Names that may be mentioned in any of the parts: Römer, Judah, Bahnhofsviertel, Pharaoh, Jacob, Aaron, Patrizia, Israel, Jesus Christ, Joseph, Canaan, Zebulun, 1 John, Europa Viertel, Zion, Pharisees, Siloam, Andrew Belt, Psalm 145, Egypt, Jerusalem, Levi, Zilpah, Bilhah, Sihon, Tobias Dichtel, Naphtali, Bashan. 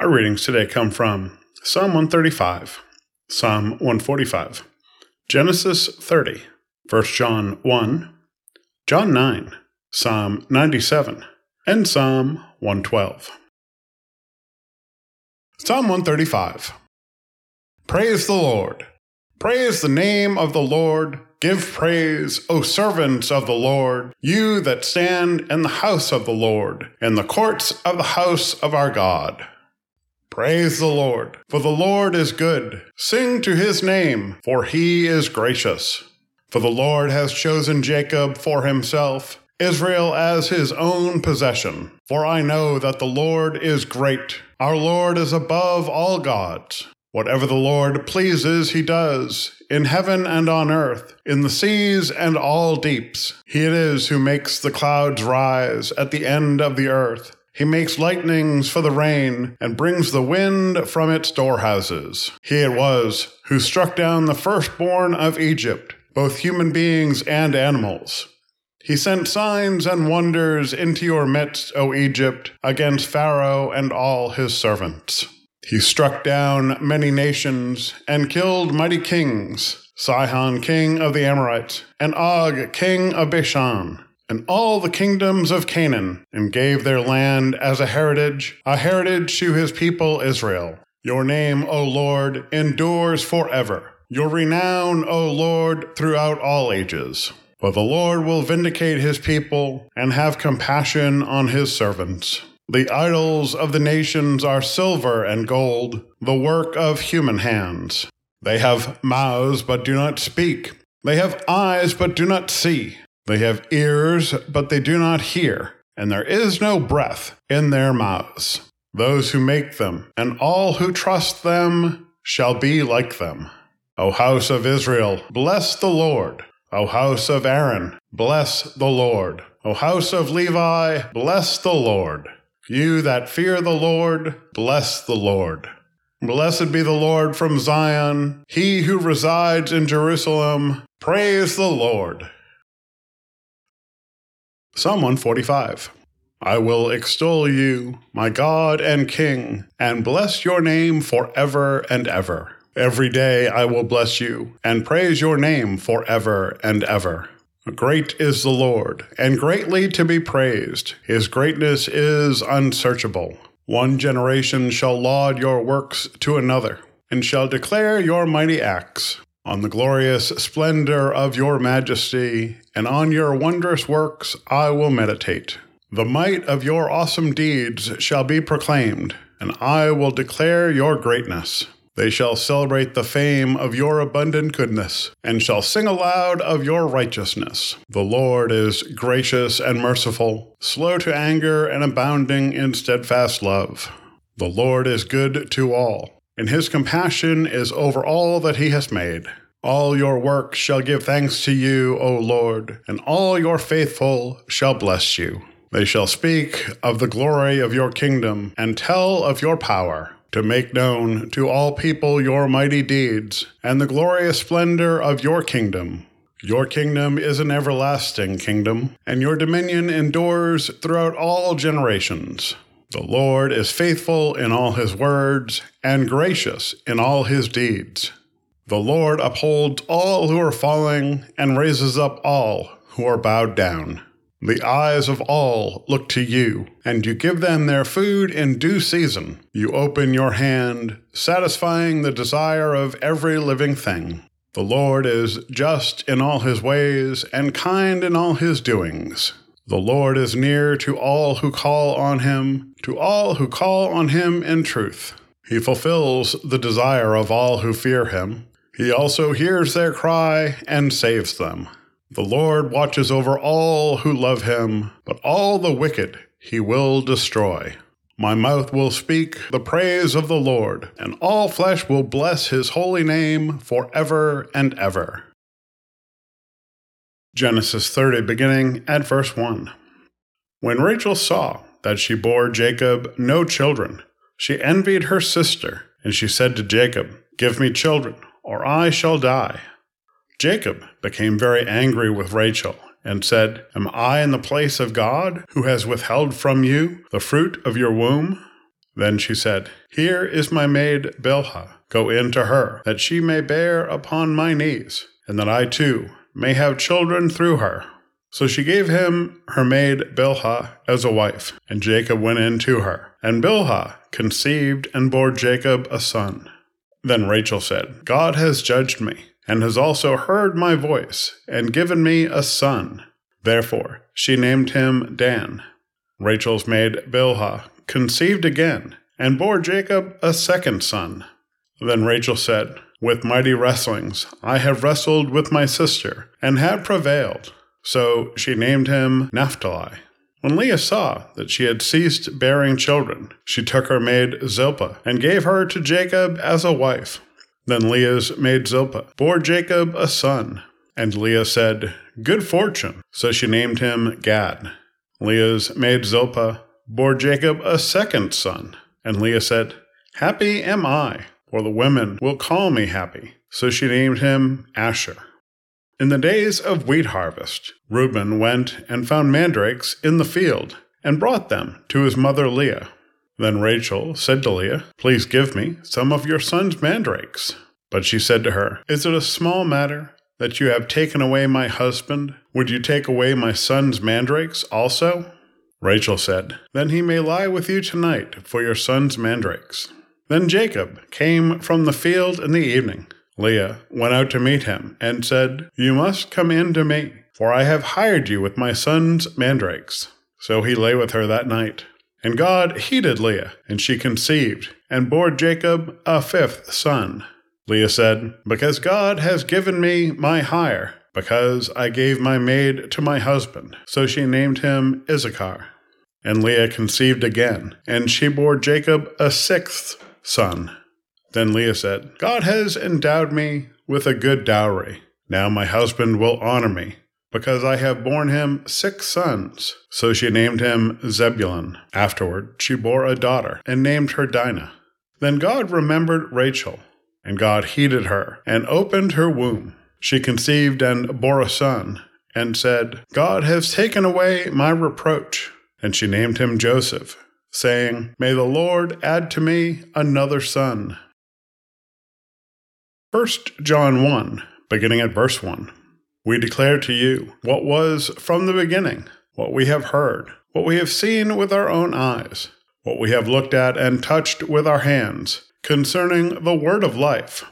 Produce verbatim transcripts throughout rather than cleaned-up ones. Our readings today come from Psalm one thirty-five, Psalm one forty-five, Genesis thirty, First John one, John nine, Psalm ninety-seven, and Psalm one twelve. Psalm one thirty-five. Praise the Lord. Praise the name of the Lord. Give praise, O servants of the Lord, you that stand in the house of the Lord, in the courts of the house of our God. Praise the Lord, for the Lord is good. Sing to his name, for he is gracious. For the Lord has chosen Jacob for himself, Israel as his own possession. For I know that the Lord is great. Our Lord is above all gods. Whatever the Lord pleases, he does, in heaven and on earth, in the seas and all deeps. He it is who makes the clouds rise at the end of the earth. He makes lightnings for the rain, and brings the wind from its storehouses. He it was who struck down the firstborn of Egypt, both human beings and animals. He sent signs and wonders into your midst, O Egypt, against Pharaoh and all his servants. He struck down many nations and killed mighty kings, Sihon king of the Amorites, and Og king of Bashan, and all the kingdoms of Canaan, and gave their land as a heritage, a heritage to his people Israel. Your name, O Lord, endures forever. Your renown, O Lord, throughout all ages. For the Lord will vindicate his people and have compassion on his servants. The idols of the nations are silver and gold, the work of human hands. They have mouths but do not speak. They have eyes but do not see. They have ears but they do not hear. And there is no breath in their mouths. Those who make them and all who trust them shall be like them. O house of Israel, bless the Lord. O house of Aaron, bless the Lord. O house of Levi, bless the Lord. You that fear the Lord, bless the Lord. Blessed be the Lord from Zion, he who resides in Jerusalem. Praise the Lord. Psalm one forty-five. I will extol you, my God and King, and bless your name forever and ever. Every day I will bless you, and praise your name forever and ever. Great is the Lord, and greatly to be praised. His greatness is unsearchable. One generation shall laud your works to another, and shall declare your mighty acts. On the glorious splendor of your majesty, and on your wondrous works I will meditate. The might of your awesome deeds shall be proclaimed, and I will declare your greatness. They shall celebrate the fame of your abundant goodness, and shall sing aloud of your righteousness. The Lord is gracious and merciful, slow to anger and abounding in steadfast love. The Lord is good to all, and his compassion is over all that he has made. All your works shall give thanks to you, O Lord, and all your faithful shall bless you. They shall speak of the glory of your kingdom, and tell of your power, to make known to all people your mighty deeds, and the glorious splendor of your kingdom. Your kingdom is an everlasting kingdom, and your dominion endures throughout all generations. The Lord is faithful in all his words, and gracious in all his deeds. The Lord upholds all who are falling, and raises up all who are bowed down. The eyes of all look to you, and you give them their food in due season. You open your hand, satisfying the desire of every living thing. The Lord is just in all his ways, and kind in all his doings. The Lord is near to all who call on him, to all who call on him in truth. He fulfills the desire of all who fear him. He also hears their cry and saves them. The Lord watches over all who love him, but all the wicked he will destroy. My mouth will speak the praise of the Lord, and all flesh will bless his holy name forever and ever. Genesis thirty, beginning at verse one. When Rachel saw that she bore Jacob no children, she envied her sister, and she said to Jacob, "Give me children, or I shall die." Jacob became very angry with Rachel and said, "Am I in the place of God, who has withheld from you the fruit of your womb?" Then she said, Here is my maid Bilhah, go in to her, that she may bear upon my knees, and that I too may have children through her. So she gave him her maid Bilhah as a wife, and Jacob went in to her. And Bilhah conceived and bore Jacob a son. Then Rachel said, God has judged me, and has also heard my voice, and given me a son. Therefore she named him Dan. Rachel's maid Bilhah conceived again, and bore Jacob a second son. Then Rachel said, With mighty wrestlings I have wrestled with my sister, and have prevailed. So she named him Naphtali. When Leah saw that she had ceased bearing children, she took her maid Zilpah and gave her to Jacob as a wife. Then Leah's maid Zilpah bore Jacob a son. And Leah said, Good fortune. So she named him Gad. Leah's maid Zilpah bore Jacob a second son. And Leah said, Happy am I, for the women will call me happy. So she named him Asher. In the days of wheat harvest, Reuben went and found mandrakes in the field, and brought them to his mother Leah. Then Rachel said to Leah, Please give me some of your son's mandrakes. But she said to her, Is it a small matter that you have taken away my husband? Would you take away my son's mandrakes also? Rachel said, Then he may lie with you tonight for your son's mandrakes. Then Jacob came from the field in the evening. Leah went out to meet him and said, You must come in to me, for I have hired you with my son's mandrakes. So he lay with her that night. And God heeded Leah, and she conceived, and bore Jacob a fifth son. Leah said, Because God has given me my hire, because I gave my maid to my husband. So she named him Issachar. And Leah conceived again, and she bore Jacob a sixth son. Then Leah said, God has endowed me with a good dowry. Now my husband will honor me, because I have borne him six sons. So she named him Zebulun. Afterward she bore a daughter, and named her Dinah. Then God remembered Rachel, and God heeded her, and opened her womb. She conceived and bore a son, and said, God has taken away my reproach. And she named him Joseph, saying, May the Lord add to me another son. First John one, beginning at verse one. We declare to you what was from the beginning, what we have heard, what we have seen with our own eyes, what we have looked at and touched with our hands, concerning the word of life.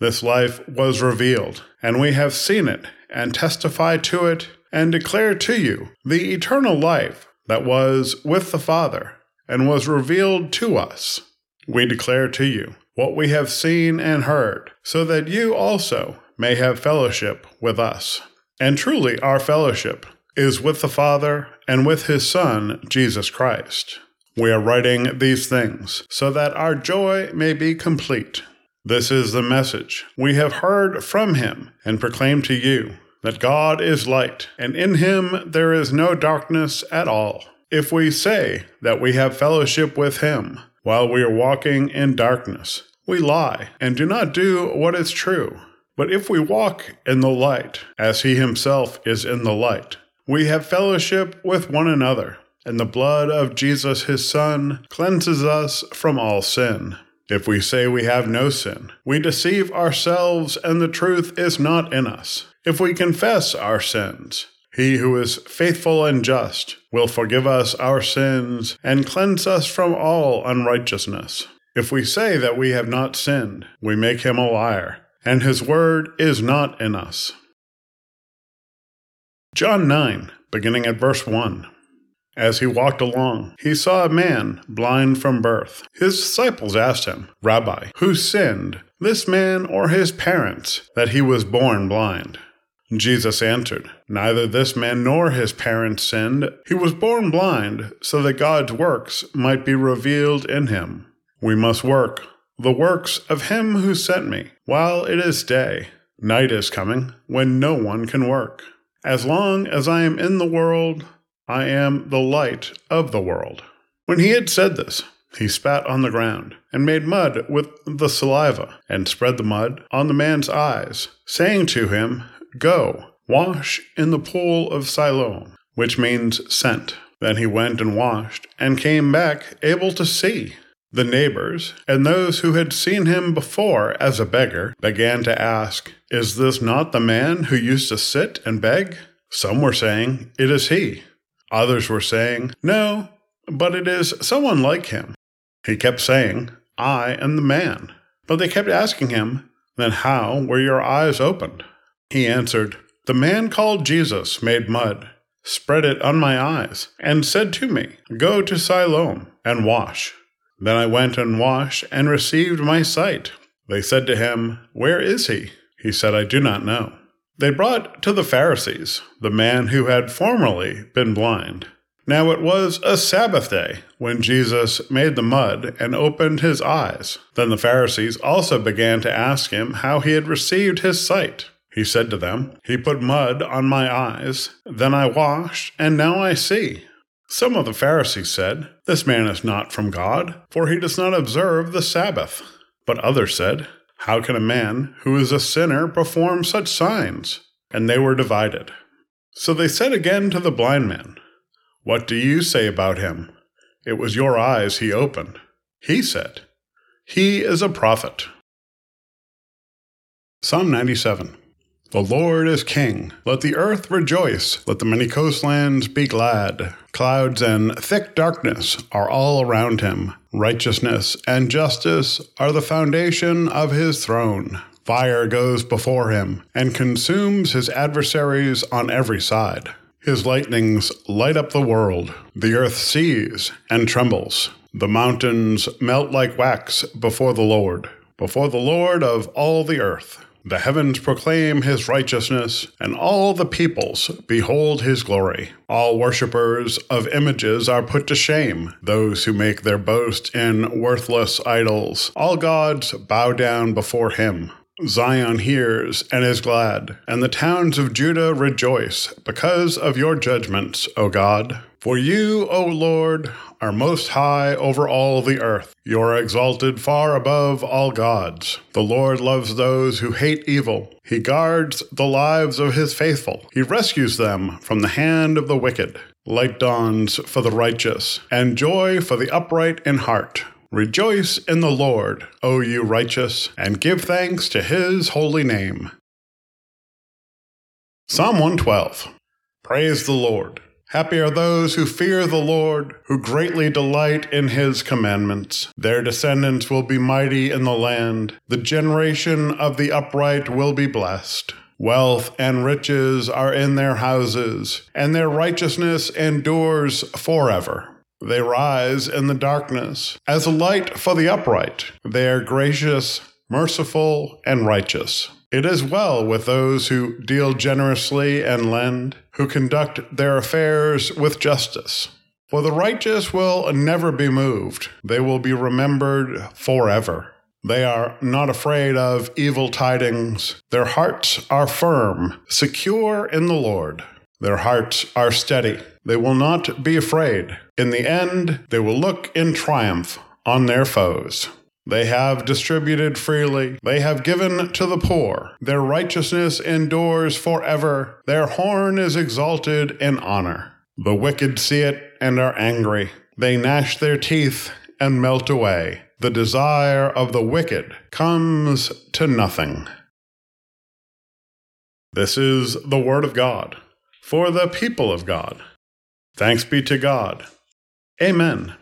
This life was revealed, and we have seen it, and testify to it, and declare to you the eternal life that was with the Father, and was revealed to us. We declare to you what we have seen and heard, so that you also may have fellowship with us. And truly our fellowship is with the Father and with His Son, Jesus Christ. We are writing these things so that our joy may be complete. This is the message we have heard from Him and proclaim to you, that God is light, and in Him there is no darkness at all. If we say that we have fellowship with Him, while we are walking in darkness, we lie and do not do what is true. But if we walk in the light, as He Himself is in the light, we have fellowship with one another, and the blood of Jesus His Son cleanses us from all sin. If we say we have no sin, we deceive ourselves, and the truth is not in us. If we confess our sins, He who is faithful and just will forgive us our sins and cleanse us from all unrighteousness. If we say that we have not sinned, we make Him a liar, and His word is not in us. John nine, beginning at verse one. As he walked along, he saw a man blind from birth. His disciples asked him, Rabbi, who sinned, this man or his parents, that he was born blind? Jesus answered, Neither this man nor his parents sinned. He was born blind, so that God's works might be revealed in him. We must work the works of Him who sent me, while it is day. Night is coming, when no one can work. As long as I am in the world, I am the light of the world. When he had said this, he spat on the ground, and made mud with the saliva, and spread the mud on the man's eyes, saying to him, Go, wash in the pool of Siloam, which means sent. Then he went and washed, and came back able to see. The neighbors, and those who had seen him before as a beggar, began to ask, "Is this not the man who used to sit and beg?" Some were saying, "It is he." Others were saying, "No, but it is someone like him." He kept saying, "I am the man." But they kept asking him, "Then how were your eyes opened?" He answered, "The man called Jesus made mud, spread it on my eyes, and said to me, 'Go to Siloam and wash.' Then I went and washed and received my sight." They said to him, "Where is he?" He said, "I do not know." They brought to the Pharisees the man who had formerly been blind. Now it was a Sabbath day when Jesus made the mud and opened his eyes. Then the Pharisees also began to ask him how he had received his sight. He said to them, "He put mud on my eyes, then I washed, and now I see." Some of the Pharisees said, "This man is not from God, for he does not observe the Sabbath." But others said, "How can a man who is a sinner perform such signs?" And they were divided. So they said again to the blind man, "What do you say about him? It was your eyes he opened." He said, "He is a prophet." Psalm ninety-seven. The Lord is king. Let the earth rejoice. Let the many coastlands be glad. Clouds and thick darkness are all around him. Righteousness and justice are the foundation of his throne. Fire goes before him and consumes his adversaries on every side. His lightnings light up the world. The earth sees and trembles. The mountains melt like wax before the Lord, before the Lord of all the earth. The heavens proclaim his righteousness, and all the peoples behold his glory. All worshippers of images are put to shame, those who make their boast in worthless idols. All gods bow down before him. Zion hears and is glad, and the towns of Judah rejoice because of your judgments, O God. For you, O Lord, are most high over all the earth. You are exalted far above all gods. The Lord loves those who hate evil. He guards the lives of his faithful. He rescues them from the hand of the wicked. Light dawns for the righteous, and joy for the upright in heart. Rejoice in the Lord, O you righteous, and give thanks to his holy name. Psalm one twelve. Praise the Lord. Happy are those who fear the Lord, who greatly delight in his commandments. Their descendants will be mighty in the land. The generation of the upright will be blessed. Wealth and riches are in their houses, and their righteousness endures forever. They rise in the darkness as a light for the upright. They are gracious, merciful, and righteous. It is well with those who deal generously and lend, who conduct their affairs with justice. For the righteous will never be moved. They will be remembered forever. They are not afraid of evil tidings. Their hearts are firm, secure in the Lord. Their hearts are steady. They will not be afraid. In the end, they will look in triumph on their foes. They have distributed freely. They have given to the poor. Their righteousness endures forever. Their horn is exalted in honor. The wicked see it and are angry. They gnash their teeth and melt away. The desire of the wicked comes to nothing. This is the word of God for the people of God. Thanks be to God. Amen.